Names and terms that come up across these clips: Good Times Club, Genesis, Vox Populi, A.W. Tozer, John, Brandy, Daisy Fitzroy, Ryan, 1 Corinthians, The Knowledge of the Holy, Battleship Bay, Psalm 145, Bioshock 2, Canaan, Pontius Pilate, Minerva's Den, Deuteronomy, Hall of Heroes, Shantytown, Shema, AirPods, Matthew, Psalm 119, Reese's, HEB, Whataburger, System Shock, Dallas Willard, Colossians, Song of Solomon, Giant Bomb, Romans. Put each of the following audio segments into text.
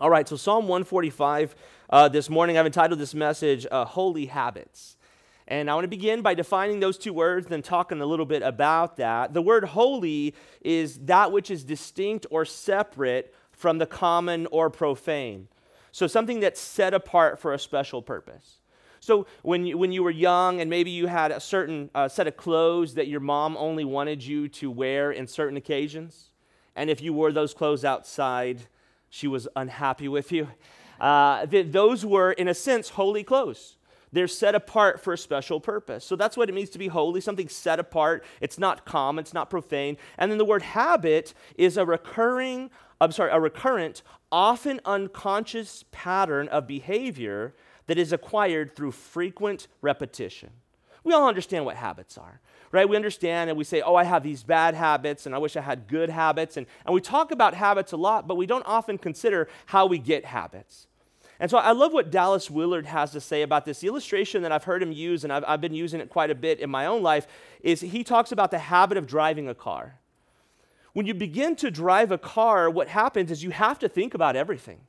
All right, so Psalm 145 this morning, I've entitled this message, Holy Habits. And I want to begin by defining those two words, then talking a little bit about that. The word holy is that which is distinct or separate from the common or profane. So something that's set apart for a special purpose. So when you were young and maybe you had a certain set of clothes that your mom only wanted you to wear in certain occasions, and if you wore those clothes outside, she was unhappy with you. Those were, in a sense, holy clothes. They're set apart for a special purpose. So that's what it means to be holy, something set apart. It's not common, it's not profane. And then the word habit is a recurrent, often unconscious pattern of behavior that is acquired through frequent repetition. We all understand what habits are, right? We understand and we say, oh, I have these bad habits and I wish I had good habits. And we talk about habits a lot, but we don't often consider how we get habits. And so I love what Dallas Willard has to say about this. The illustration that I've heard him use, and I've been using it quite a bit in my own life, is he talks about the habit of driving a car. When you begin to drive a car, what happens is you have to think about everything.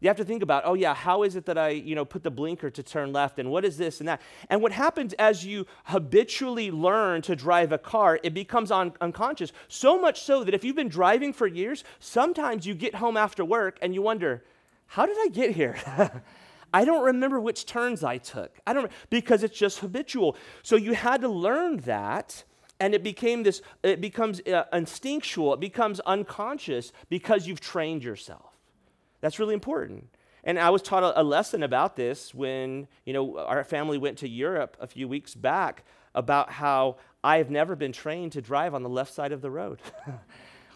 You have to think about, oh yeah, how is it that I, put the blinker to turn left, and what is this and that? And what happens as you habitually learn to drive a car, it becomes unconscious. So much so that if you've been driving for years, sometimes you get home after work and you wonder, how did I get here? I don't remember which turns I took. Because it's just habitual. So you had to learn that, and it becomes instinctual, it becomes unconscious because you've trained yourself. That's really important. And I was taught a lesson about this when, our family went to Europe a few weeks back, about how I've never been trained to drive on the left side of the road.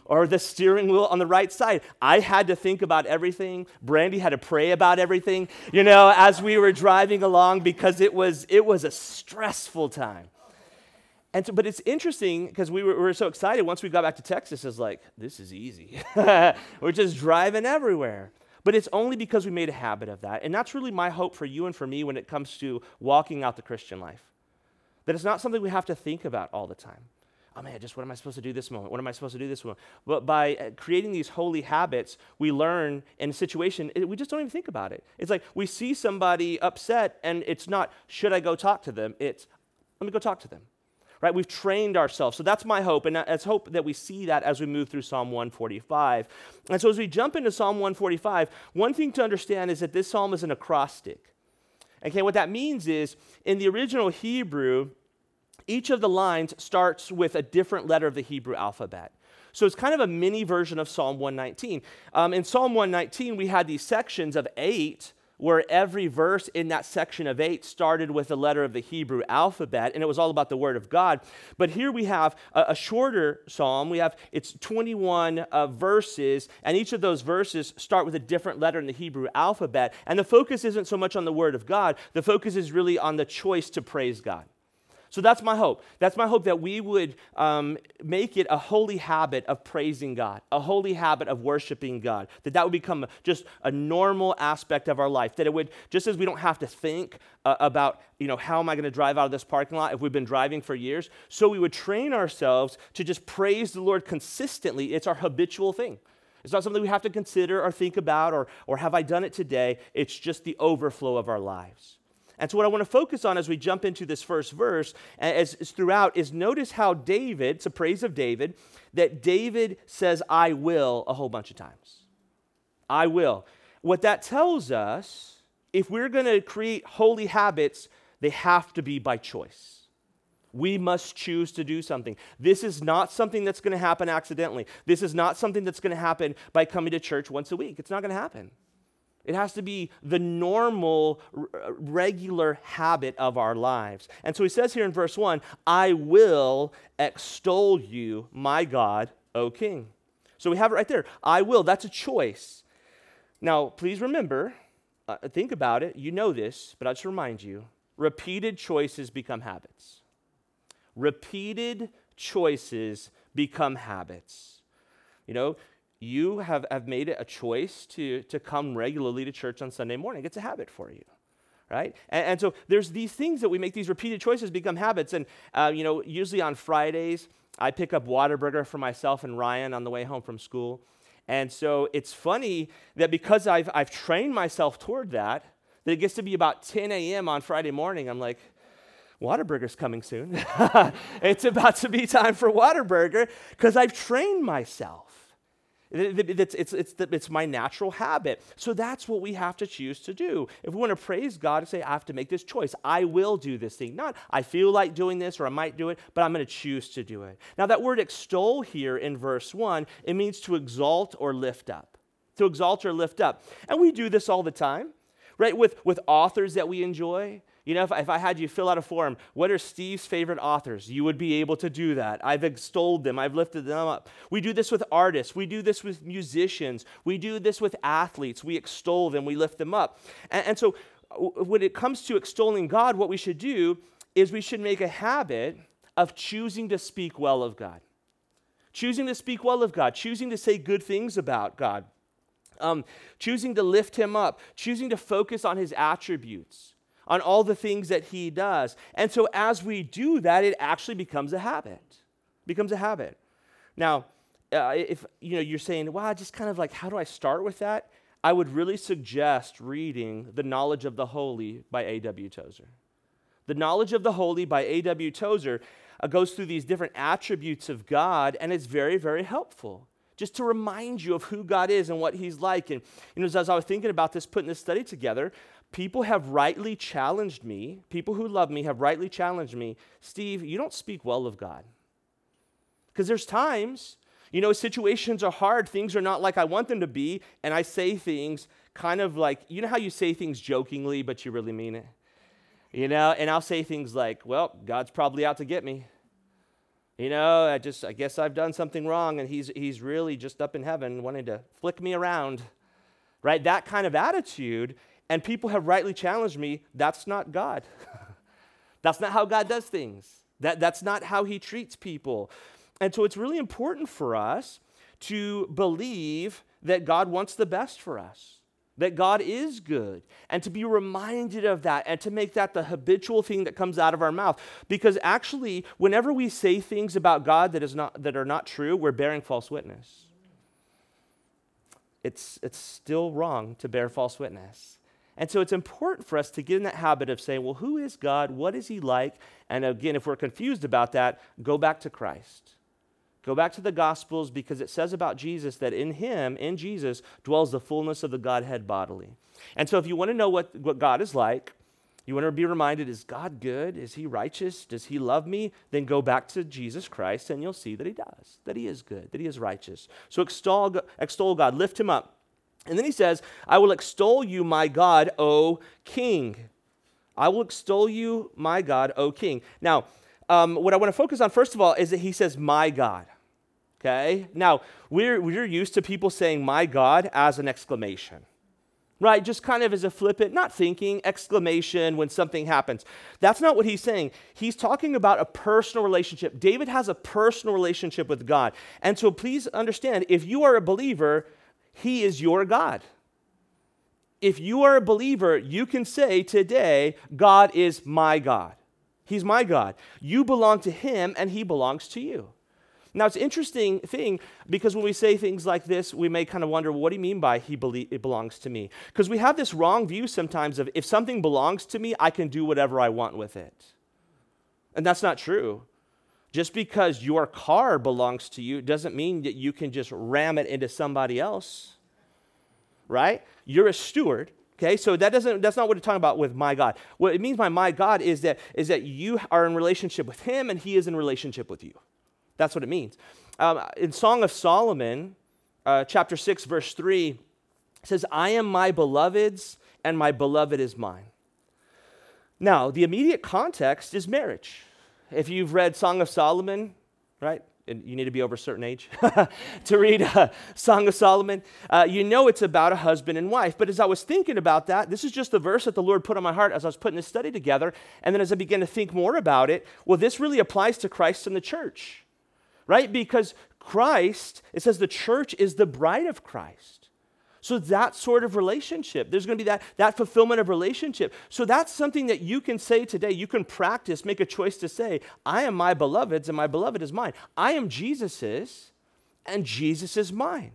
Or the steering wheel on the right side. I had to think about everything. Brandy had to pray about everything, as we were driving along, because it was a stressful time. And so, but it's interesting because we were so excited once we got back to Texas. It's like, this is easy. We're just driving everywhere. But it's only because we made a habit of that. And that's really my hope for you and for me when it comes to walking out the Christian life. That it's not something we have to think about all the time. Oh man, just what am I supposed to do this moment? What am I supposed to do this moment? But by creating these holy habits, we learn in a situation, we just don't even think about it. It's like we see somebody upset and it's not, should I go talk to them? It's, let me go talk to them, right? We've trained ourselves. So that's my hope. And it's hope that we see that as we move through Psalm 145. And so as we jump into Psalm 145, one thing to understand is that this psalm is an acrostic. Okay, what that means is in the original Hebrew, each of the lines starts with a different letter of the Hebrew alphabet. So it's kind of a mini version of Psalm 119. In Psalm 119, we had these sections of 8 where every verse in that section of 8 started with a letter of the Hebrew alphabet, and it was all about the Word of God. But here we have a shorter psalm. It's 21 verses, and each of those verses start with a different letter in the Hebrew alphabet. And the focus isn't so much on the Word of God. The focus is really on the choice to praise God. So that's my hope. That's my hope, that we would make it a holy habit of praising God, a holy habit of worshiping God, that would become just a normal aspect of our life, that it would, just as we don't have to think about, how am I going to drive out of this parking lot if we've been driving for years, so we would train ourselves to just praise the Lord consistently. It's our habitual thing. It's not something we have to consider or think about or have I done it today. It's just the overflow of our lives. And so what I want to focus on as we jump into this first verse, as throughout, is notice how David, it's a praise of David, that David says, I will, a whole bunch of times. I will. What that tells us, if we're going to create holy habits, they have to be by choice. We must choose to do something. This is not something that's going to happen accidentally. This is not something that's going to happen by coming to church once a week. It's not going to happen. It has to be the normal, regular habit of our lives. And so he says here in verse 1, I will extol you, my God, O King. So we have it right there. I will. That's a choice. Now, please remember, think about it. You know this, but I'll just remind you. Repeated choices become habits. Repeated choices become habits. You have made it a choice to come regularly to church on Sunday morning. It's a habit for you, right? And so there's these things that we make, these repeated choices become habits. And, usually on Fridays, I pick up Whataburger for myself and Ryan on the way home from school. And so it's funny that because I've trained myself toward that, that it gets to be about 10 a.m. on Friday morning, I'm like, Whataburger's coming soon. It's about to be time for Whataburger because I've trained myself. It's my natural habit. So that's what we have to choose to do. If we want to praise God and say, I have to make this choice. I will do this thing. Not I feel like doing this or I might do it, but I'm going to choose to do it. Now that word extol here in verse 1, it means to exalt or lift up. To exalt or lift up. And we do this all the time, right? With authors that we enjoy. You know, if I had you fill out a form, what are Steve's favorite authors? You would be able to do that. I've extolled them. I've lifted them up. We do this with artists. We do this with musicians. We do this with athletes. We extol them. We lift them up. And so when it comes to extolling God, what we should do is we should make a habit of choosing to speak well of God. Choosing to speak well of God. Choosing to say good things about God. Choosing to lift him up. Choosing to focus on his attributes, on all the things that he does. And so as we do that, it actually becomes a habit. Becomes a habit. Now, if you know, you're saying, wow, just kind of like, how do I start with that? I would really suggest reading The Knowledge of the Holy by A.W. Tozer. The Knowledge of the Holy by A.W. Tozer goes through these different attributes of God, and it's very, very helpful, just to remind you of who God is and what he's like. And you know, as I was thinking about this, putting this study together, people have rightly challenged me, people who love me have rightly challenged me, Steve, you don't speak well of God. Because there's times, you know, situations are hard, things are not like I want them to be, and I say things kind of like, you know how you say things jokingly, but you really mean it? You know, and I'll say things like, well, God's probably out to get me. You know, I guess I've done something wrong, and he's really just up in heaven wanting to flick me around, right? That kind of attitude, and people have rightly challenged me, that's not God. That's not how God does things. That's not how he treats people. And so it's really important for us to believe that God wants the best for us, that God is good, and to be reminded of that and to make that the habitual thing that comes out of our mouth. Because actually, whenever we say things about God that are not true, we're bearing false witness. It's still wrong to bear false witness. And so it's important for us to get in that habit of saying, well, who is God? What is he like? And again, if we're confused about that, go back to Christ. Go back to the Gospels, because it says about Jesus that in him, in Jesus, dwells the fullness of the Godhead bodily. And so if you want to know what God is like, you want to be reminded, is God good? Is he righteous? Does he love me? Then go back to Jesus Christ and you'll see that he does, that he is good, that he is righteous. So extol God, lift him up. And then he says, I will extol you, my God, O King. I will extol you, my God, O King. Now, what I want to focus on, first of all, is that he says, my God, okay? Now, we're used to people saying, my God, as an exclamation, right? Just kind of as a flippant, not thinking, exclamation when something happens. That's not what he's saying. He's talking about a personal relationship. David has a personal relationship with God. And so please understand, if you are a believer, he is your God. If you are a believer, you can say today, God is my God. He's my God. You belong to him and he belongs to you. Now, it's an interesting thing because when we say things like this, we may kind of wonder, well, what do you mean by it belongs to me? Because we have this wrong view sometimes of if something belongs to me, I can do whatever I want with it. And that's not true. Just because your car belongs to you doesn't mean that you can just ram it into somebody else, right? You're a steward. Okay, so that's not what we're talking about with my God. What it means by my God is that you are in relationship with him and he is in relationship with you. That's what it means. In Song of Solomon, chapter 6, verse 3, it says, I am my beloved's and my beloved is mine. Now, the immediate context is marriage. If you've read Song of Solomon, right? And you need to be over a certain age to read Song of Solomon. You know it's about a husband and wife. But as I was thinking about that, this is just the verse that the Lord put on my heart as I was putting this study together. And then as I began to think more about it, well, this really applies to Christ and the church, right? Because Christ, it says the church is the bride of Christ. So that sort of relationship, there's going to be that fulfillment of relationship. So that's something that you can say today. You can practice, make a choice to say, I am my beloved's and my beloved is mine. I am Jesus's and Jesus is mine.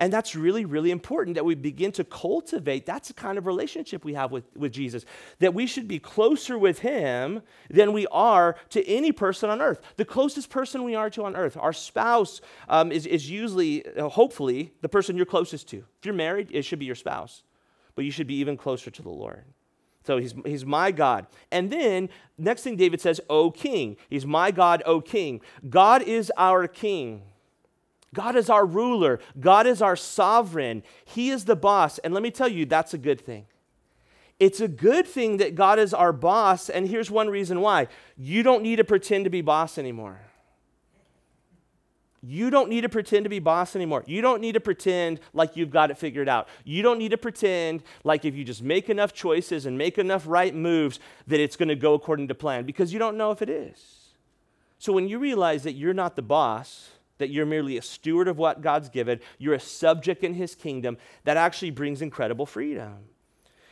And that's really, really important that we begin to cultivate. That's the kind of relationship we have with Jesus, that we should be closer with him than we are to any person on earth. The closest person we are to on earth, our spouse is usually, hopefully, the person you're closest to. If you're married, it should be your spouse, but you should be even closer to the Lord. So he's my God. And then next thing David says, O king. He's my God, O king. God is our king. God is our ruler. God is our sovereign. He is the boss. And let me tell you, that's a good thing. It's a good thing that God is our boss. And here's one reason why. You don't need to pretend to be boss anymore. You don't need to pretend to be boss anymore. You don't need to pretend like you've got it figured out. You don't need to pretend like if you just make enough choices and make enough right moves that it's going to go according to plan, because you don't know if it is. So when you realize that you're not the boss, that you're merely a steward of what God's given, you're a subject in his kingdom, that actually brings incredible freedom.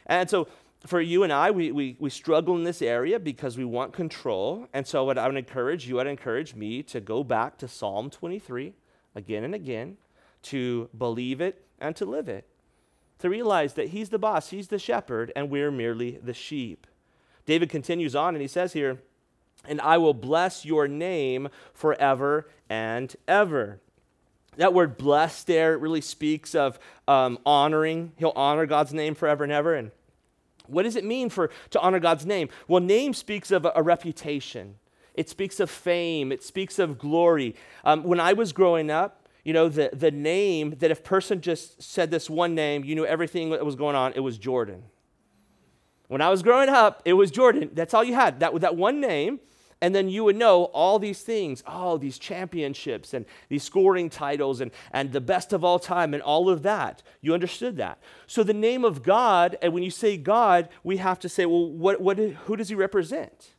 And so for you and I, we struggle in this area because we want control. And so what I would encourage you, I'd encourage me to go back to Psalm 23 again and again, to believe it and to live it, to realize that he's the boss, he's the shepherd, and we're merely the sheep. David continues on and he says here, and I will bless your name forever and ever. That word blessed there really speaks of honoring. He'll honor God's name forever and ever. And what does it mean to honor God's name? Well, name speaks of a reputation. It speaks of fame. It speaks of glory. When I was growing up, you know, the name that if person just said this one name, you knew everything that was going on, it was Jordan. When I was growing up, it was Jordan. That's all you had, that one name. And then you would know all these things, all these championships and these scoring titles and the best of all time and all of that. You understood that. So the name of God, and when you say God, we have to say, well, who does he represent?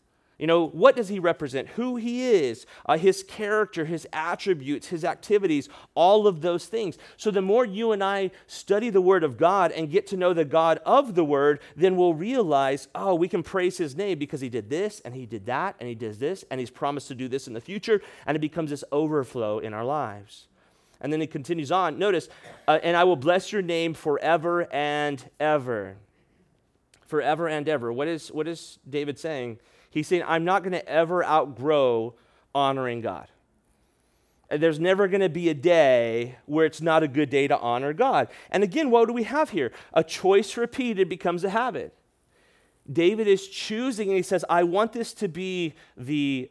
You know, what does he represent? Who he is, his character, his attributes, his activities, all of those things. So the more you and I study the Word of God and get to know the God of the Word, then we'll realize, oh, we can praise his name because he did this and he did that and he does this and he's promised to do this in the future, and it becomes this overflow in our lives. And then it continues on. Notice, and I will bless your name forever and ever. Forever and ever. What is David saying? He's saying, I'm not going to ever outgrow honoring God. And there's never going to be a day where it's not a good day to honor God. And again, what do we have here? A choice repeated becomes a habit. David is choosing, and he says, I want this to be the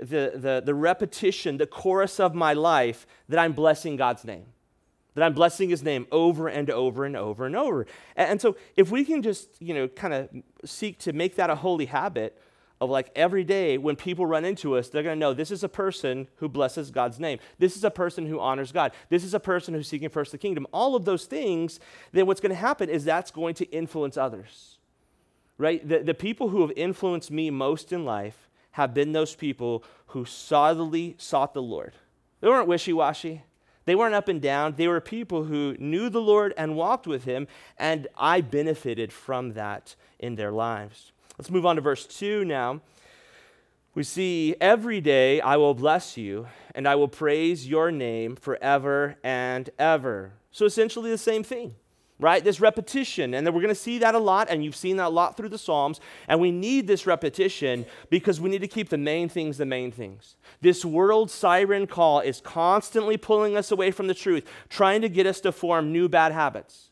repetition, the chorus of my life, that I'm blessing God's name, that I'm blessing his name over and over and over and over. And so if we can just, you know, kind of seek to make that a holy habit, of like every day when people run into us, they're going to know this is a person who blesses God's name. This is a person who honors God. This is a person who's seeking first the kingdom. All of those things, then what's going to happen is that's going to influence others, right? The people who have influenced me most in life have been those people who solidly sought the Lord. They weren't wishy-washy. They weren't up and down. They were people who knew the Lord and walked with him, and I benefited from that in their lives. Let's move on to verse 2 now. We see, every day I will bless you, and I will praise your name forever and ever. So essentially the same thing, right? This repetition, and then we're going to see that a lot, and you've seen that a lot through the Psalms, and we need this repetition because we need to keep the main things the main things. This world siren call is constantly pulling us away from the truth, trying to get us to form new bad habits.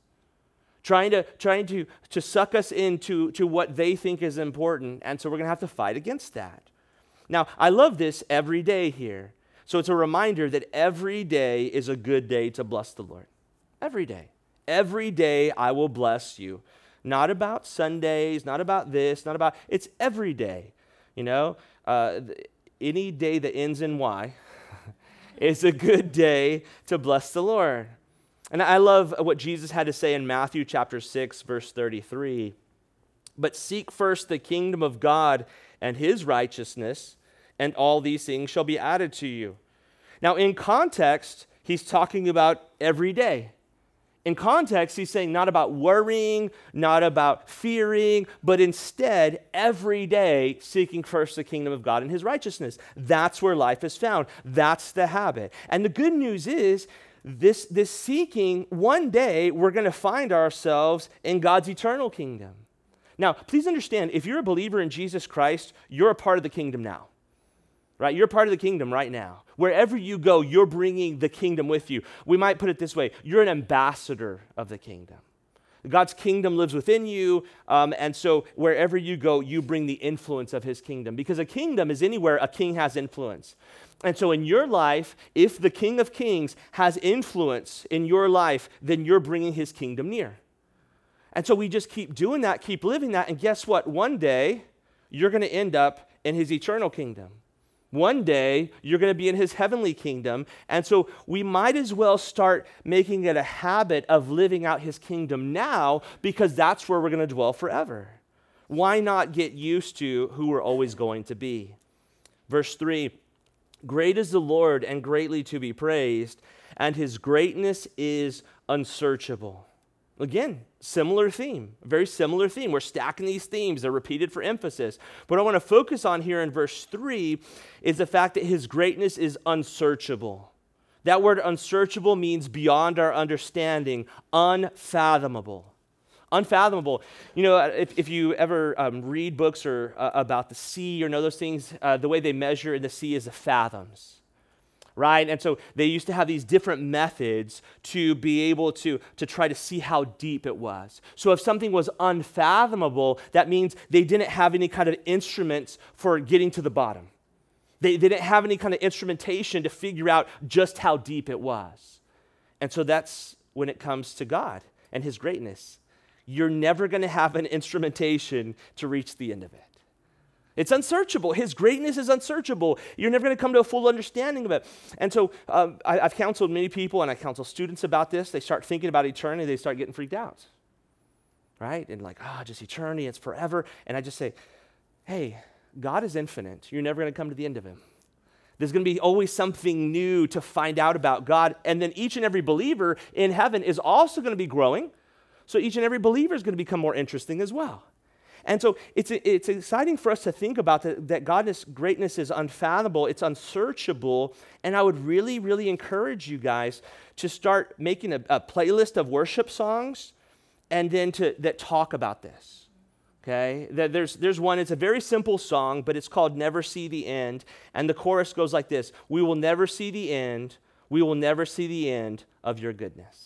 Trying to suck us into what they think is important, and so we're going to have to fight against that. Now, I love this every day here. So it's a reminder that every day is a good day to bless the Lord. Every day. Every day I will bless you. Not about Sundays, not about this, it's every day. You know, any day that ends in Y is a good day to bless the Lord. And I love what Jesus had to say in Matthew chapter 6, verse 33. But seek first the kingdom of God and his righteousness, and all these things shall be added to you. Now, in context, he's talking about every day. In context, he's saying not about worrying, not about fearing, but instead, every day, seeking first the kingdom of God and his righteousness. That's where life is found. That's the habit. And the good news is, this seeking, one day we're going to find ourselves in God's eternal kingdom. Now, please understand, if you're a believer in Jesus Christ, you're a part of the kingdom now, right? You're a part of the kingdom right now. Wherever you go, you're bringing the kingdom with you. We might put it this way. You're an ambassador of the kingdom. God's kingdom lives within you, and so wherever you go, you bring the influence of his kingdom, because a kingdom is anywhere a king has influence. And so in your life, if the King of Kings has influence in your life, then you're bringing his kingdom near. And so we just keep doing that, keep living that, and guess what? One day, you're going to end up in his eternal kingdom. One day, you're going to be in his heavenly kingdom, and so we might as well start making it a habit of living out his kingdom now, because that's where we're going to dwell forever. Why not get used to who we're always going to be? Verse 3, great is the Lord and greatly to be praised, and his greatness is unsearchable. Again, similar theme, very similar theme. We're stacking these themes. They're repeated for emphasis. But what I want to focus on here in verse 3 is the fact that his greatness is unsearchable. That word unsearchable means beyond our understanding, unfathomable. Unfathomable. You know, if you ever read books or about the sea or know those things, the way they measure in the sea is the fathoms, right? And so they used to have these different methods to be able to try to see how deep it was. So if something was unfathomable, that means they didn't have any kind of instruments for getting to the bottom. They didn't have any kind of instrumentation to figure out just how deep it was. And so that's when it comes to God and his greatness. You're never going to have an instrumentation to reach the end of it. It's unsearchable. His greatness is unsearchable. You're never going to come to a full understanding of it. And so I've counseled many people, and I counsel students about this. They start thinking about eternity. They start getting freaked out, right? And like, just eternity. It's forever. And I just say, hey, God is infinite. You're never going to come to the end of him. There's going to be always something new to find out about God. And then each and every believer in heaven is also going to be growing. So each and every believer is going to become more interesting as well. And so it's exciting for us to think about that God's greatness is unfathomable, it's unsearchable, and I would really, really encourage you guys to start making a playlist of worship songs and then that talk about this, okay? There's one, it's a very simple song, but it's called Never See the End, and the chorus goes like this: we will never see the end, we will never see the end of your goodness.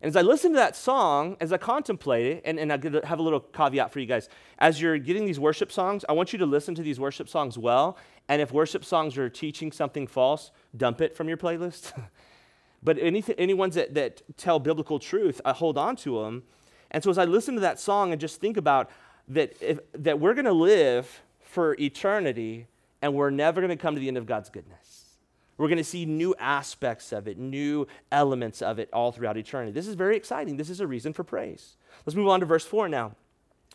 And as I listen to that song, as I contemplate it, and I have a little caveat for you guys. As you're getting these worship songs, I want you to listen to these worship songs well. And if worship songs are teaching something false, dump it from your playlist. But any ones that tell biblical truth, I hold on to them. And so as I listen to that song and just think about that we're going to live for eternity, and we're never going to come to the end of God's goodness. We're going to see new aspects of it, new elements of it all throughout eternity. This is very exciting. This is a reason for praise. Let's move on to verse 4 now.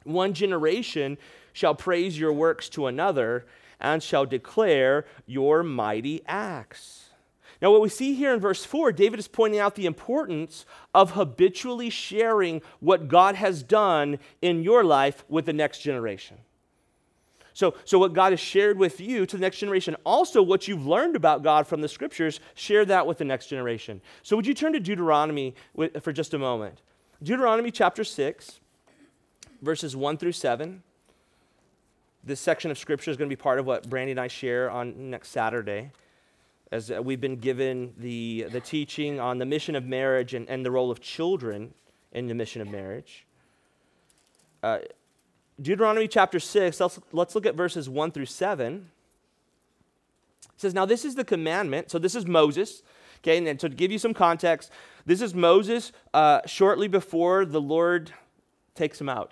One generation shall praise your works to another and shall declare your mighty acts. Now, what we see here in verse 4, David is pointing out the importance of habitually sharing what God has done in your life with the next generation. So what God has shared with you to the next generation, also what you've learned about God from the scriptures, share that with the next generation. So would you turn to Deuteronomy for just a moment? Deuteronomy chapter 6, verses 1 through 7. This section of scripture is going to be part of what Brandy and I share on next Saturday, as we've been given the teaching on the mission of marriage and the role of children in the mission of marriage. Deuteronomy chapter 6, let's look at verses 1 through 7. It says, now this is the commandment. So this is Moses, okay? And so to give you some context, this is Moses shortly before the Lord takes him out.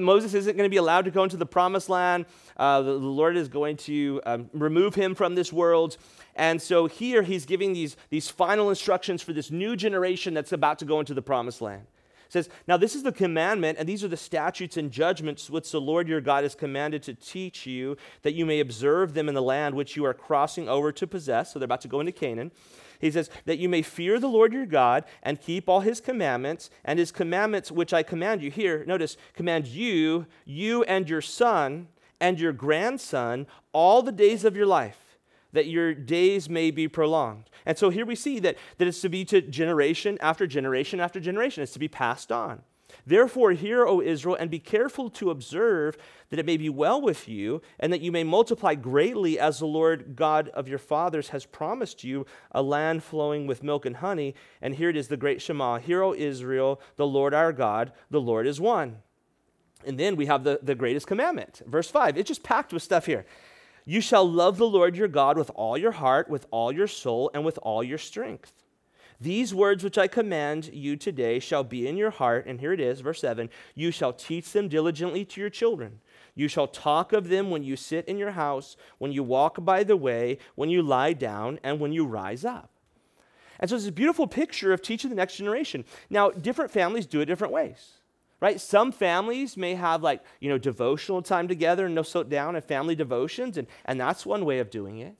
Moses isn't going to be allowed to go into the promised land. The Lord is going to remove him from this world. And so here he's giving these final instructions for this new generation that's about to go into the promised land. It says, now this is the commandment, and these are the statutes and judgments which the Lord your God has commanded to teach you, that you may observe them in the land which you are crossing over to possess. So they're about to go into Canaan. He says, that you may fear the Lord your God and keep all his commandments, and his commandments which I command you. Here, notice, command you and your son and your grandson all the days of your life, that your days may be prolonged. And so here we see that it's to be to generation after generation after generation. It's to be passed on. Therefore, hear, O Israel, and be careful to observe that it may be well with you, and that you may multiply greatly as the Lord God of your fathers has promised you, a land flowing with milk and honey. And here it is, the great Shema. Hear, O Israel, the Lord our God, the Lord is one. And then we have the greatest commandment. Verse 5, it's just packed with stuff here. You shall love the Lord your God with all your heart, with all your soul, and with all your strength. These words which I command you today shall be in your heart, and here it is, verse 7, you shall teach them diligently to your children. You shall talk of them when you sit in your house, when you walk by the way, when you lie down, and when you rise up. And so it's a beautiful picture of teaching the next generation. Now, different families do it different ways, right? Some families may have devotional time together, and they'll sit down and family devotions, and that's one way of doing it,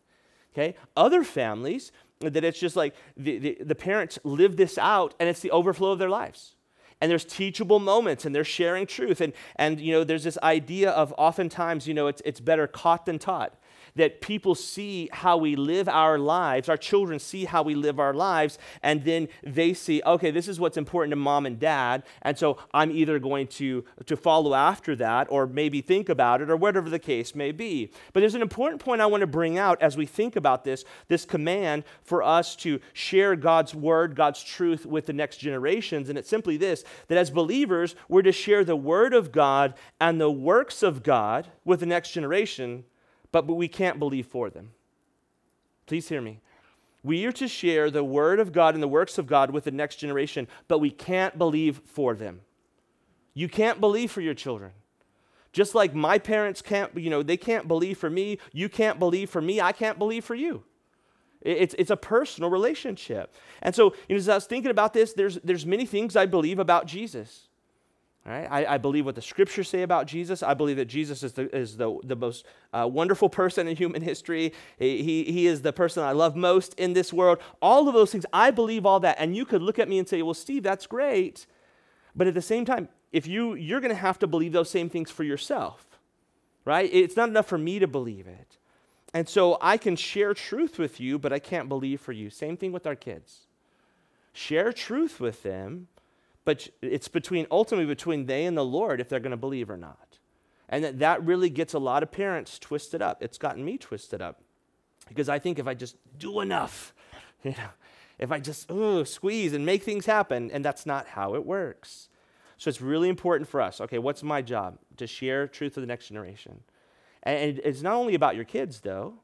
okay? Other families, that it's just the parents live this out, and it's the overflow of their lives. And there's teachable moments, and they're sharing truth. And there's this idea of oftentimes, it's better caught than taught, that people see how we live our lives, our children see how we live our lives, and then they see, okay, this is what's important to mom and dad, and so I'm either going to follow after that, or maybe think about it, or whatever the case may be. But there's an important point I want to bring out as we think about this command for us to share God's word, God's truth with the next generations, and it's simply this, that as believers, we're to share the word of God and the works of God with the next generation, but we can't believe for them. Please hear me. We are to share the word of God and the works of God with the next generation, but we can't believe for them. You can't believe for your children. Just like my parents they can't believe for me, you can't believe for me, I can't believe for you. It's a personal relationship. And so as I was thinking about this, there's many things I believe about Jesus. All right? I believe what the scriptures say about Jesus. I believe that Jesus is the most wonderful person in human history. He is the person I love most in this world. All of those things, I believe all that. And you could look at me and say, well, Steve, that's great. But at the same time, if you're going to have to believe those same things for yourself, right? It's not enough for me to believe it. And so I can share truth with you, but I can't believe for you. Same thing with our kids. Share truth with them, but it's ultimately between they and the Lord if they're going to believe or not. And that really gets a lot of parents twisted up. It's gotten me twisted up because I think if I just do enough, if I just squeeze and make things happen, and that's not how it works. So it's really important for us. Okay, what's my job? To share truth with the next generation. And it's not only about your kids though,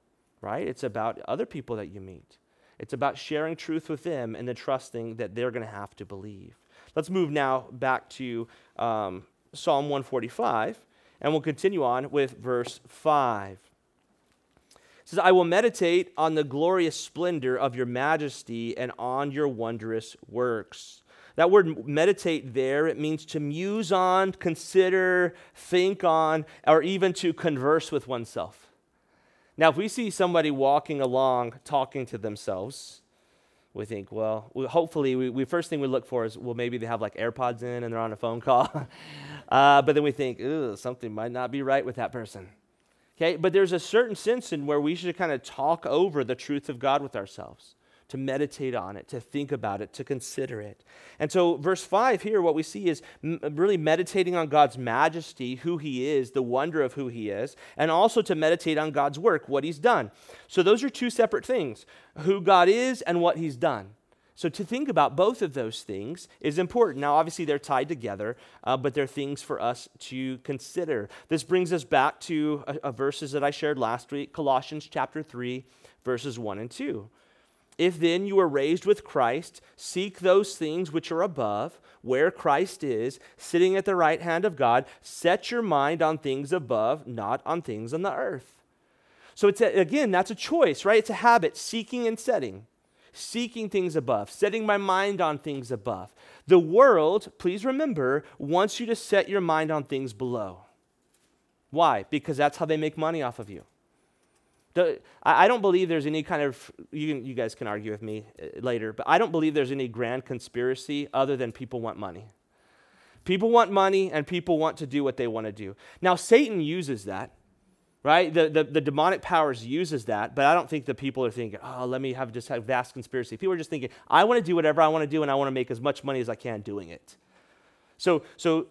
right? It's about other people that you meet. It's about sharing truth with them and then trusting that they're going to have to believe. Let's move now back to Psalm 145, and we'll continue on with verse 5. It says, I will meditate on the glorious splendor of your majesty and on your wondrous works. That word meditate there, it means to muse on, consider, think on, or even to converse with oneself. Now, if we see somebody walking along talking to themselves, we think, well, hopefully, first thing we look for is, well, maybe they have AirPods in and they're on a phone call. But then we think, something might not be right with that person. Okay, but there's a certain sense in where we should kind of talk over the truth of God with ourselves, to meditate on it, to think about it, to consider it. And so verse 5 here, what we see is really meditating on God's majesty, who he is, the wonder of who he is, and also to meditate on God's work, what he's done. So those are two separate things, who God is and what he's done. So to think about both of those things is important. Now, obviously, they're tied together, but they're things for us to consider. This brings us back to verses that I shared last week, Colossians chapter 3, verses 1 and 2. If then you were raised with Christ, seek those things which are above, where Christ is, sitting at the right hand of God. Set your mind on things above, not on things on the earth. So again, that's a choice, right? It's a habit, seeking and setting. Seeking things above, setting my mind on things above. The world, please remember, wants you to set your mind on things below. Why? Because that's how they make money off of you. I don't believe there's any kind of, you guys can argue with me later, but I don't believe there's any grand conspiracy other than people want money. People want money and people want to do what they want to do. Now, Satan uses that, right? The demonic powers uses that, but I don't think the people are thinking, oh, let me have vast conspiracy. People are just thinking, I want to do whatever I want to do, and I want to make as much money as I can doing it. So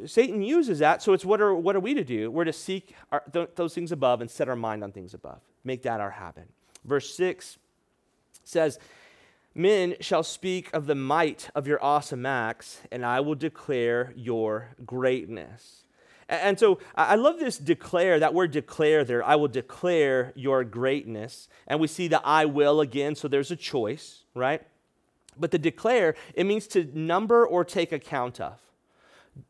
Satan uses that. So it's what are we to do? We're to seek those things above and set our mind on things above. Make that our habit. Verse 6 says, men shall speak of the might of your awesome acts, and I will declare your greatness. And so I love this declare, that word declare there. I will declare your greatness. And we see the I will again, so there's a choice, right? But the declare, it means to number or take account of.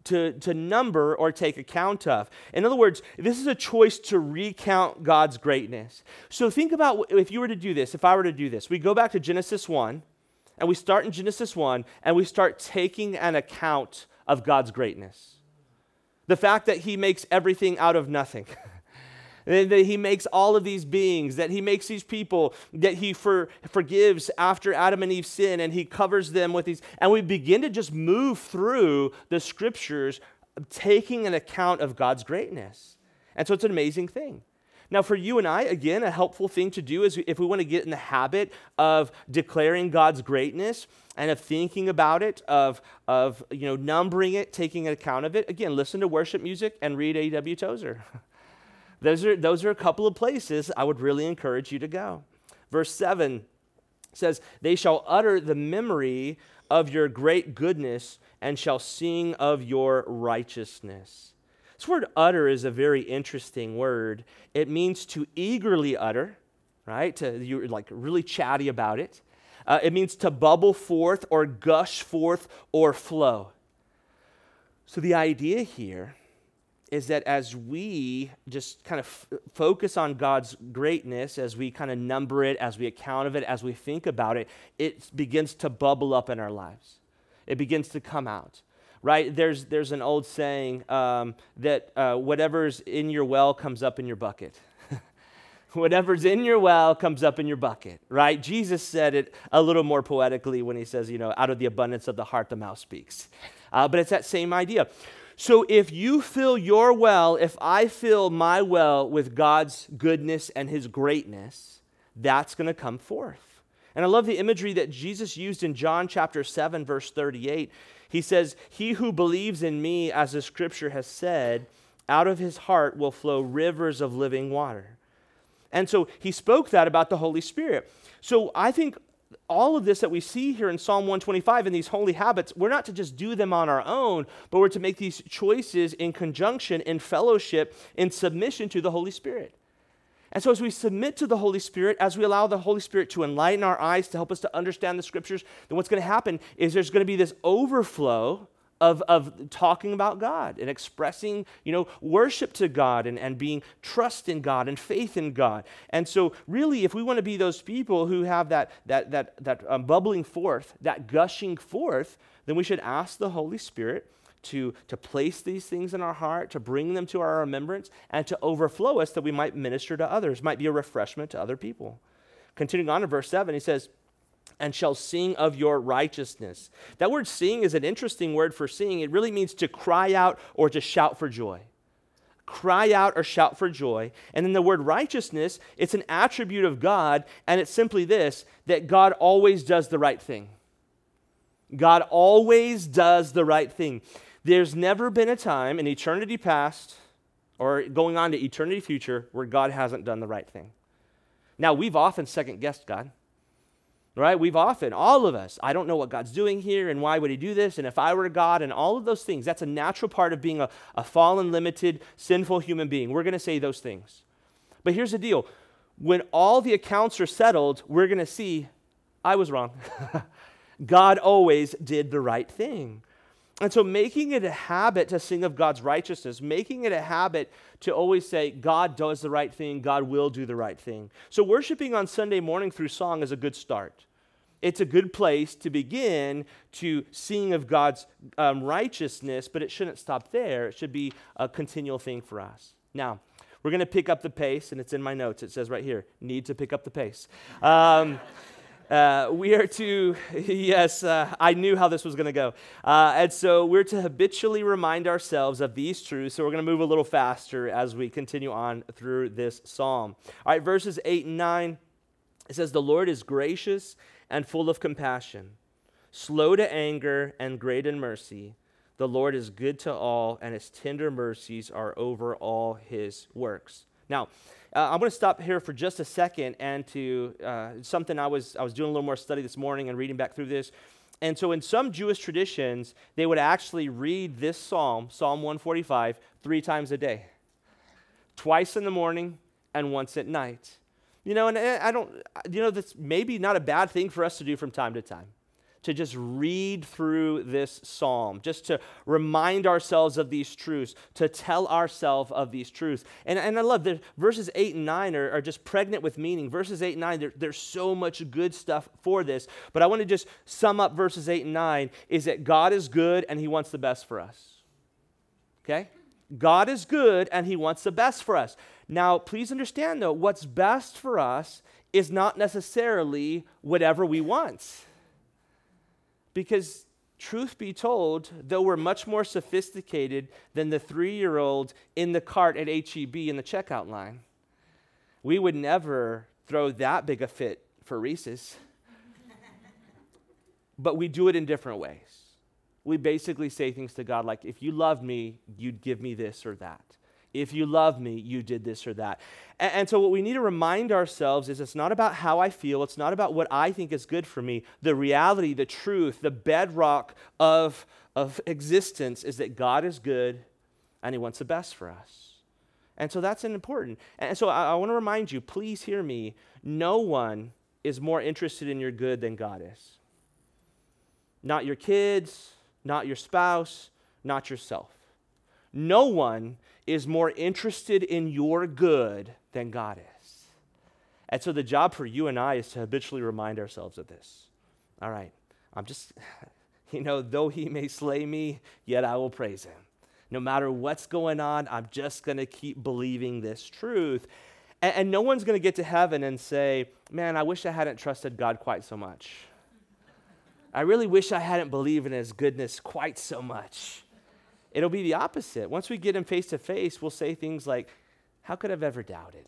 To number or take account of. In other words, this is a choice to recount God's greatness. So think about if you were to do this, if I were to do this, we go back to Genesis 1, and we start in Genesis 1, and we start taking an account of God's greatness. The fact that he makes everything out of nothing, that he makes all of these beings, that he makes these people, that he forgives after Adam and Eve sin, and he covers them with these. And we begin to just move through the scriptures, taking an account of God's greatness. And so it's an amazing thing. Now for you and I, again, a helpful thing to do is if we want to get in the habit of declaring God's greatness and of thinking about it, of numbering it, taking an account of it, again, listen to worship music and read A.W. Tozer. Those are a couple of places I would really encourage you to go. Verse 7 says, they shall utter the memory of your great goodness and shall sing of your righteousness. This word utter is a very interesting word. It means to eagerly utter, right? You're like really chatty about it. It means to bubble forth or gush forth or flow. So the idea here is that as we just kind of focus on God's greatness, as we kind of number it, as we account of it, as we think about it, it begins to bubble up in our lives. It begins to come out, right? There's an old saying that whatever's in your well comes up in your bucket. Whatever's in your well comes up in your bucket, right? Jesus said it a little more poetically when he says, out of the abundance of the heart, the mouth speaks. But it's that same idea. So if you fill your well, if I fill my well with God's goodness and his greatness, that's going to come forth. And I love the imagery that Jesus used in John chapter 7, verse 38. He says, he who believes in me, as the scripture has said, out of his heart will flow rivers of living water. And so he spoke that about the Holy Spirit. So I think all of this that we see here in Psalm 125 and these holy habits, we're not to just do them on our own, but we're to make these choices in conjunction, in fellowship, in submission to the Holy Spirit. And so as we submit to the Holy Spirit, as we allow the Holy Spirit to enlighten our eyes, to help us to understand the scriptures, then what's going to happen is there's going to be this overflow of talking about God and expressing, worship to God and being trust in God and faith in God. And so really, if we want to be those people who have that bubbling forth, that gushing forth, then we should ask the Holy Spirit to place these things in our heart, to bring them to our remembrance, and to overflow us that we might minister to others, might be a refreshment to other people. Continuing on in verse 7, he says, and shall sing of your righteousness. That word sing is an interesting word for sing. It really means to cry out or to shout for joy. Cry out or shout for joy. And then the word righteousness, it's an attribute of God, and it's simply this, that God always does the right thing. God always does the right thing. There's never been a time in eternity past or going on to eternity future where God hasn't done the right thing. Now, we've often second-guessed God. Right? We've often, all of us, I don't know what God's doing here and why would he do this and if I were God and all of those things. That's a natural part of being a fallen, limited, sinful human being. We're going to say those things. But here's the deal. When all the accounts are settled, we're going to see, I was wrong. God always did the right thing. And so making it a habit to sing of God's righteousness, making it a habit to always say, God does the right thing, God will do the right thing. So worshiping on Sunday morning through song is a good start. It's a good place to begin to sing of God's righteousness, but it shouldn't stop there. It should be a continual thing for us. Now, we're going to pick up the pace, and it's in my notes. It says right here, need to pick up the pace. We are to, I knew how this was going to go. And so we're to habitually remind ourselves of these truths. So we're going to move a little faster as we continue on through this psalm. All right, verses 8 and 9, it says, "The Lord is gracious and full of compassion, slow to anger and great in mercy. The Lord is good to all, and his tender mercies are over all his works." Now, I'm going to stop here for just a second and to something I was doing a little more study this morning and reading back through this. And so in some Jewish traditions, they would actually read this psalm, Psalm 145, 3 times a day, twice in the morning and once at night. You know, and that's maybe not a bad thing for us to do from time to time, to just read through this psalm, just to remind ourselves of these truths, to tell ourselves of these truths. And I love that verses 8 and 9 are just pregnant with meaning. Verses 8 and 9, there's so much good stuff for this. But I want to just sum up verses 8 and 9 is that God is good and he wants the best for us. Okay? God is good and he wants the best for us. Now, please understand, though, what's best for us is not necessarily whatever we want. Because truth be told, though we're much more sophisticated than the 3-year-old in the cart at HEB in the checkout line, we would never throw that big a fit for Reese's. But we do it in different ways. We basically say things to God like, if you loved me, you'd give me this or that. If you love me, you did this or that. And so what we need to remind ourselves is it's not about how I feel. It's not about what I think is good for me. The reality, the truth, the bedrock of existence is that God is good and he wants the best for us. And so that's important. And so I want to remind you, please hear me. No one is more interested in your good than God is. Not your kids, not your spouse, not yourself. No one is more interested in your good than God is. And so the job for you and I is to habitually remind ourselves of this. All right, though he may slay me, yet I will praise him. No matter what's going on, I'm just going to keep believing this truth. And no one's going to get to heaven and say, man, I wish I hadn't trusted God quite so much. I really wish I hadn't believed in his goodness quite so much. It'll be the opposite. Once we get him face to face, we'll say things like, how could I have ever doubted?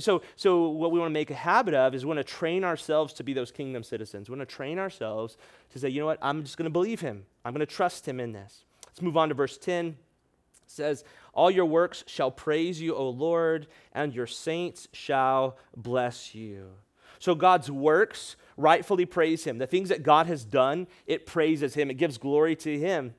So what we want to make a habit of is we want to train ourselves to be those kingdom citizens. We want to train ourselves to say, you know what, I'm just going to believe him. I'm going to trust him in this. Let's move on to verse 10. It says, all your works shall praise you, O Lord, and your saints shall bless you. So God's works rightfully praise him. The things that God has done, it praises him. It gives glory to him.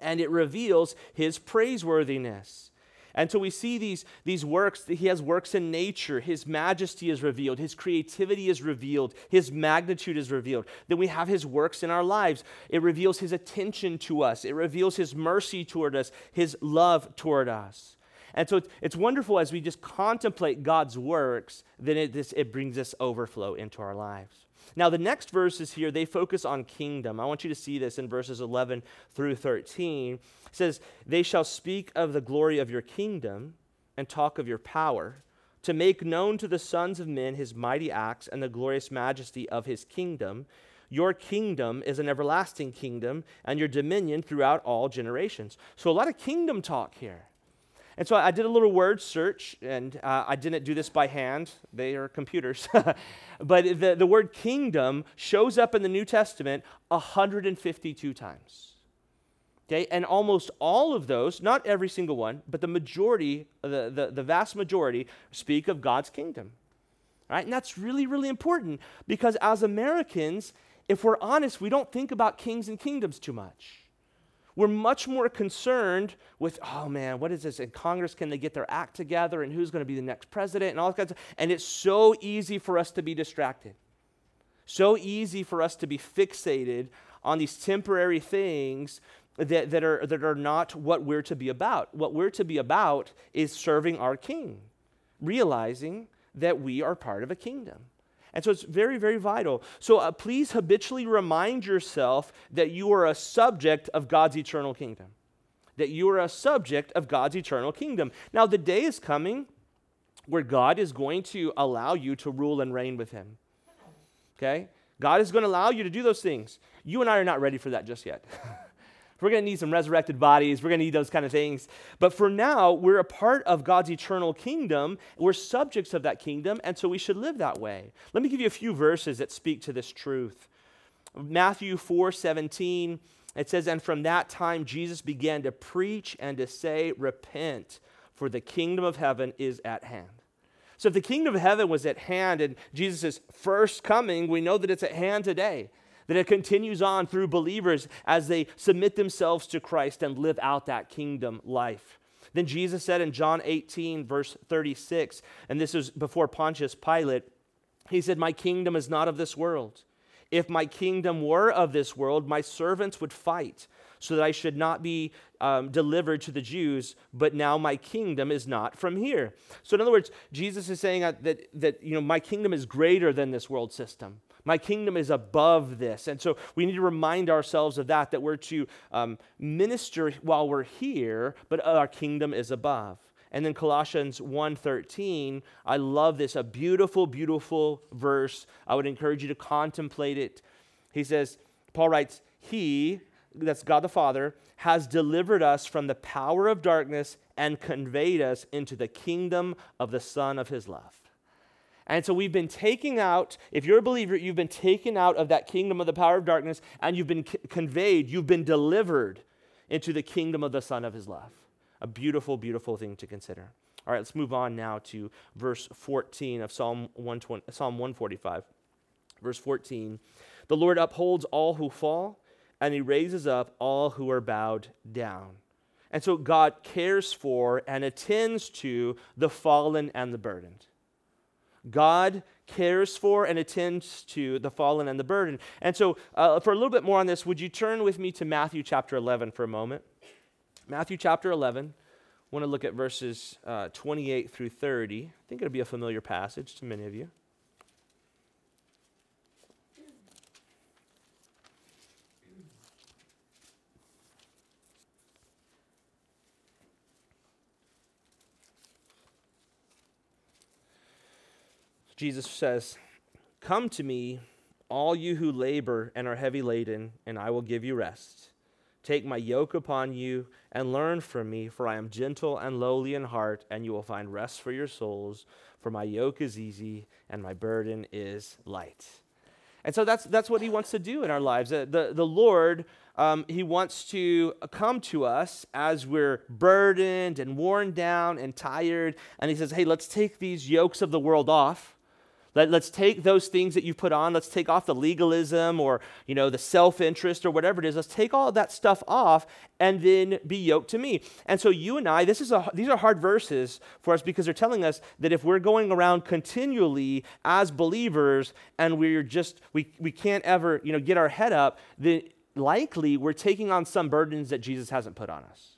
And it reveals his praiseworthiness. And so we see these works, that he has works in nature. His majesty is revealed. His creativity is revealed. His magnitude is revealed. Then we have his works in our lives. It reveals his attention to us. It reveals his mercy toward us, his love toward us. And so it's wonderful as we just contemplate God's works, then it brings this overflow into our lives. Now, the next verses here, they focus on kingdom. I want you to see this in verses 11 through 13. It says, they shall speak of the glory of your kingdom and talk of your power, to make known to the sons of men his mighty acts and the glorious majesty of his kingdom. Your kingdom is an everlasting kingdom, and your dominion throughout all generations. So a lot of kingdom talk here. And so I did a little word search, and I didn't do this by hand. They are computers. But the word kingdom shows up in the New Testament 152 times. Okay, and almost all of those, not every single one, but the majority, the vast majority, speak of God's kingdom. All right, and that's really, really important because as Americans, if we're honest, we don't think about kings and kingdoms too much. We're much more concerned with, oh man, what is this? In Congress, can they get their act together? And who's going to be the next president? And all that kind of stuff. And it's so easy for us to be distracted. So easy for us to be fixated on these temporary things that are not what we're to be about. What we're to be about is serving our King, realizing that we are part of a kingdom. And so it's very, very vital. So please habitually remind yourself that you are a subject of God's eternal kingdom. That you are a subject of God's eternal kingdom. Now, the day is coming where God is going to allow you to rule and reign with him. okay? God is going to allow you to do those things. You and I are not ready for that just yet. We're going to need some resurrected bodies. We're going to need those kind of things. But for now, we're a part of God's eternal kingdom. We're subjects of that kingdom, and so we should live that way. Let me give you a few verses that speak to this truth. Matthew 4:17, it says, "And from that time Jesus began to preach and to say, 'Repent, for the kingdom of heaven is at hand.'" So if the kingdom of heaven was at hand and Jesus' first coming, we know that it's at hand today, that it continues on through believers as they submit themselves to Christ and live out that kingdom life. Then Jesus said in John 18, verse 36, and this is before Pontius Pilate, he said, "My kingdom is not of this world. If my kingdom were of this world, my servants would fight so that I should not be delivered to the Jews, but now my kingdom is not from here." So in other words, Jesus is saying that you know, my kingdom is greater than this world system. My kingdom is above this. And so we need to remind ourselves of that we're to minister while we're here, but our kingdom is above. And then Colossians 1:13, I love this, a beautiful, beautiful verse. I would encourage you to contemplate it. He says, Paul writes, "He," that's God the Father, "has delivered us from the power of darkness and conveyed us into the kingdom of the Son of His love." And so we've been taken out, if you're a believer, you've been taken out of that kingdom of the power of darkness, and you've been conveyed, you've been delivered into the kingdom of the Son of His love. A beautiful, beautiful thing to consider. All right, let's move on now to verse 14 of Psalm 145. Verse 14, "The Lord upholds all who fall, and He raises up all who are bowed down." And so God cares for and attends to the fallen and the burdened. God cares for and attends to the fallen and the burden. And so for a little bit more on this, would you turn with me to Matthew chapter 11 for a moment? Matthew chapter 11, I want to look at verses 28 through 30. I think it'll be a familiar passage to many of you. Jesus says, "Come to me, all you who labor and are heavy laden, and I will give you rest. Take my yoke upon you and learn from me, for I am gentle and lowly in heart, and you will find rest for your souls, for my yoke is easy and my burden is light." And so that's what He wants to do in our lives. The Lord, He wants to come to us as we're burdened and worn down and tired, and He says, "Hey, let's take these yokes of the world off. Let's take those things that you've put on. Let's take off the legalism or, you know, the self-interest or whatever it is. Let's take all of that stuff off and then be yoked to me." And so you and I, these are hard verses for us because they're telling us that if we're going around continually as believers and we're just, we can't ever, you know, get our head up, then likely we're taking on some burdens that Jesus hasn't put on us.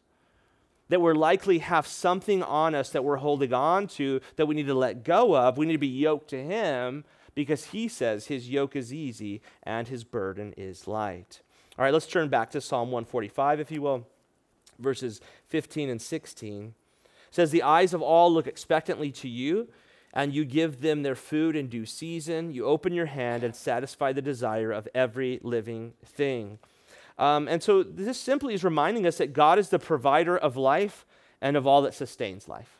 That we're likely have something on us that we're holding on to that we need to let go of. We need to be yoked to Him because He says His yoke is easy and His burden is light. All right, let's turn back to Psalm 145, if you will. Verses 15 and 16. It says, "The eyes of all look expectantly to you, and you give them their food in due season. You open your hand and satisfy the desire of every living thing." And so this simply is reminding us that God is the provider of life and of all that sustains life.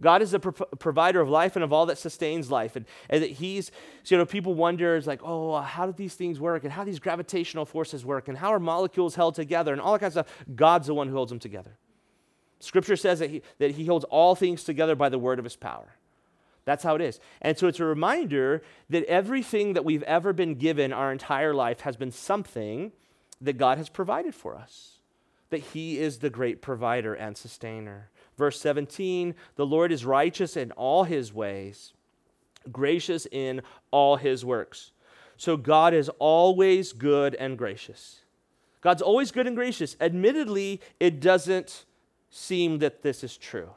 God is the provider of life and of all that sustains life. And that He's, you know, people wonder, it's like, oh, how do these things work? And how do these gravitational forces work? And how are molecules held together? And all that kind of stuff. God's the one who holds them together. Scripture says that He holds all things together by the word of His power. That's how it is. And so it's a reminder that everything that we've ever been given our entire life has been something that God has provided for us, that He is the great provider and sustainer. Verse 17, "The Lord is righteous in all His ways, gracious in all His works." So God is always good and gracious. God's always good and gracious. Admittedly, it doesn't seem that this is true.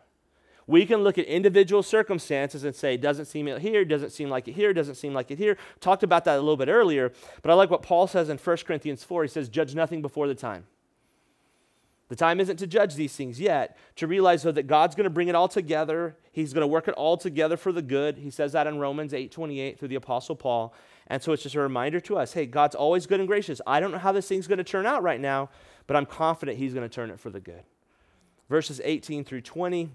We can look at individual circumstances and say, doesn't seem it here, doesn't seem like it here, doesn't seem like it here. Talked about that a little bit earlier, but I like what Paul says in 1 Corinthians 4. He says, "Judge nothing before the time." The time isn't to judge these things yet, to realize though that God's going to bring it all together. He's going to work it all together for the good. He says that in Romans 8:28 through the Apostle Paul. And so it's just a reminder to us, hey, God's always good and gracious. I don't know how this thing's going to turn out right now, but I'm confident he's going to turn it for the good. Verses 18 through 20,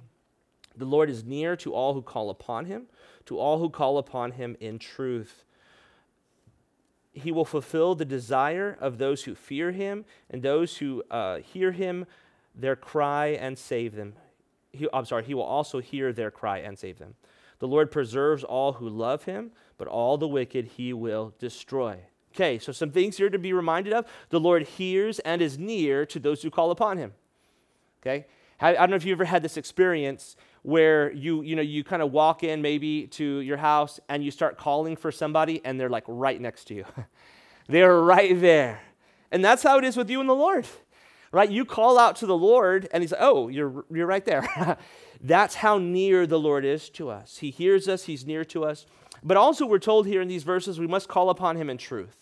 the Lord is near to all who call upon him, to all who call upon him in truth. He will fulfill the desire of those who fear him and those who hear him, their cry, and save them. He will also hear their cry and save them. The Lord preserves all who love him, but all the wicked he will destroy. Okay, so some things here to be reminded of. The Lord hears and is near to those who call upon him. Okay? I don't know if you ever had this experience where you kind of walk in maybe to your house and you start calling for somebody and they're like right next to you. They're right there. And that's how it is with you and the Lord, right? You call out to the Lord and he's like, oh, you're right there. That's how near the Lord is to us. He hears us, he's near to us. But also we're told here in these verses, we must call upon him in truth.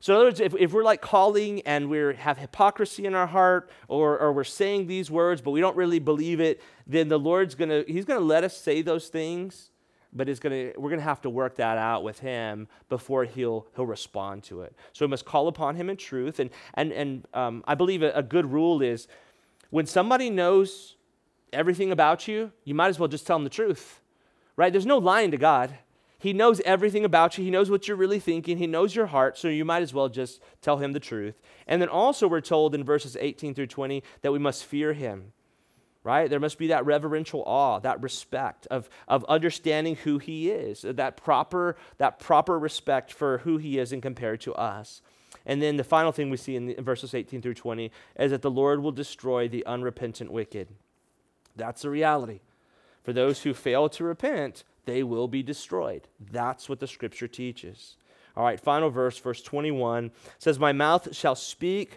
So in other words, if we're like calling and we have hypocrisy in our heart or we're saying these words, but we don't really believe it, then the Lord's he's going to let us say those things, but we're going to have to work that out with him before he'll respond to it. So we must call upon him in truth. And I believe a good rule is when somebody knows everything about you, you might as well just tell them the truth, right? There's no lying to God. He knows everything about you. He knows what you're really thinking. He knows your heart, so you might as well just tell him the truth. And then also we're told in verses 18 through 20 that we must fear him, right? There must be that reverential awe, that respect of understanding who he is, that proper respect for who he is and compared to us. And then the final thing we see in verses 18 through 20 is that the Lord will destroy the unrepentant wicked. That's the reality. For those who fail to repent, they will be destroyed. That's what the scripture teaches. All right, final verse, verse 21 says, my mouth shall speak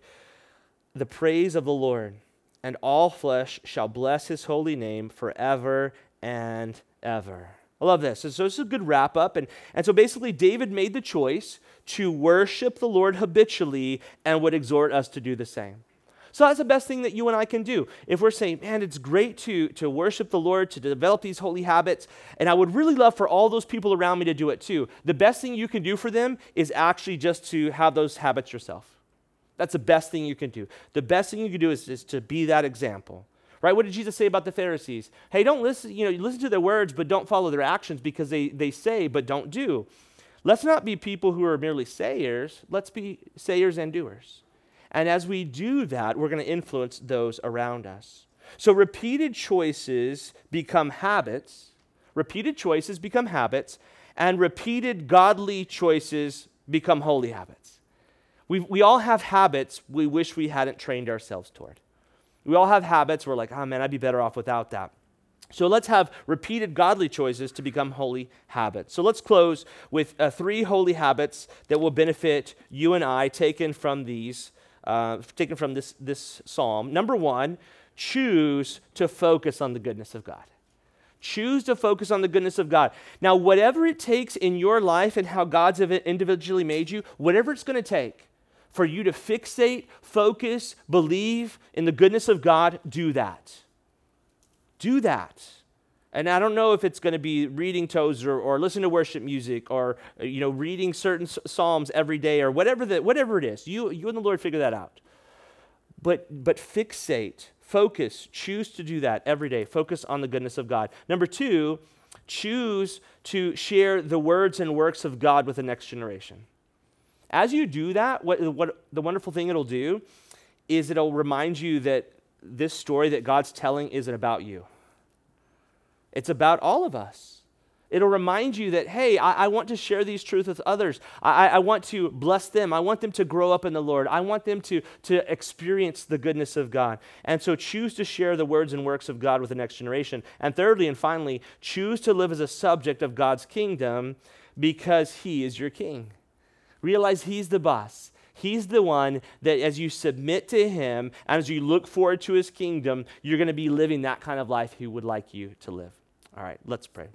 the praise of the Lord, and all flesh shall bless his holy name forever and ever. I love this. And so this is a good wrap up. And so basically David made the choice to worship the Lord habitually and would exhort us to do the same. So that's the best thing that you and I can do. If we're saying, man, it's great to worship the Lord, to develop these holy habits, and I would really love for all those people around me to do it too. The best thing you can do for them is actually just to have those habits yourself. That's the best thing you can do. The best thing you can do is to be that example, right? What did Jesus say about the Pharisees? Hey, don't listen, you listen to their words, but don't follow their actions because they say, but don't do. Let's not be people who are merely sayers. Let's be sayers and doers. And as we do that, we're going to influence those around us. So repeated choices become habits. Repeated choices become habits. And repeated godly choices become holy habits. We all have habits we wish we hadn't trained ourselves toward. We all have habits we're like, oh man, I'd be better off without that. So let's have repeated godly choices to become holy habits. So let's close with three holy habits that will benefit you and I taken from this psalm. Number one, choose to focus on the goodness of God. Choose to focus on the goodness of God. Now, whatever it takes in your life and how God's individually made you, whatever it's going to take for you to fixate, focus, believe in the goodness of God, do that. Do that. And I don't know if it's going to be reading Tozer or listening to worship music or reading certain psalms every day or whatever it is. You and the Lord figure that out. But fixate, focus, choose to do that every day. Focus on the goodness of God. Number two, choose to share the words and works of God with the next generation. As you do that, what the wonderful thing it'll do is it'll remind you that this story that God's telling isn't about you. It's about all of us. It'll remind you that, hey, I want to share these truths with others. I want to bless them. I want them to grow up in the Lord. I want them to experience the goodness of God. And so choose to share the words and works of God with the next generation. And thirdly and finally, choose to live as a subject of God's kingdom because he is your king. Realize he's the boss. He's the one that as you submit to him and as you look forward to his kingdom, you're going to be living that kind of life he would like you to live. All right, let's pray.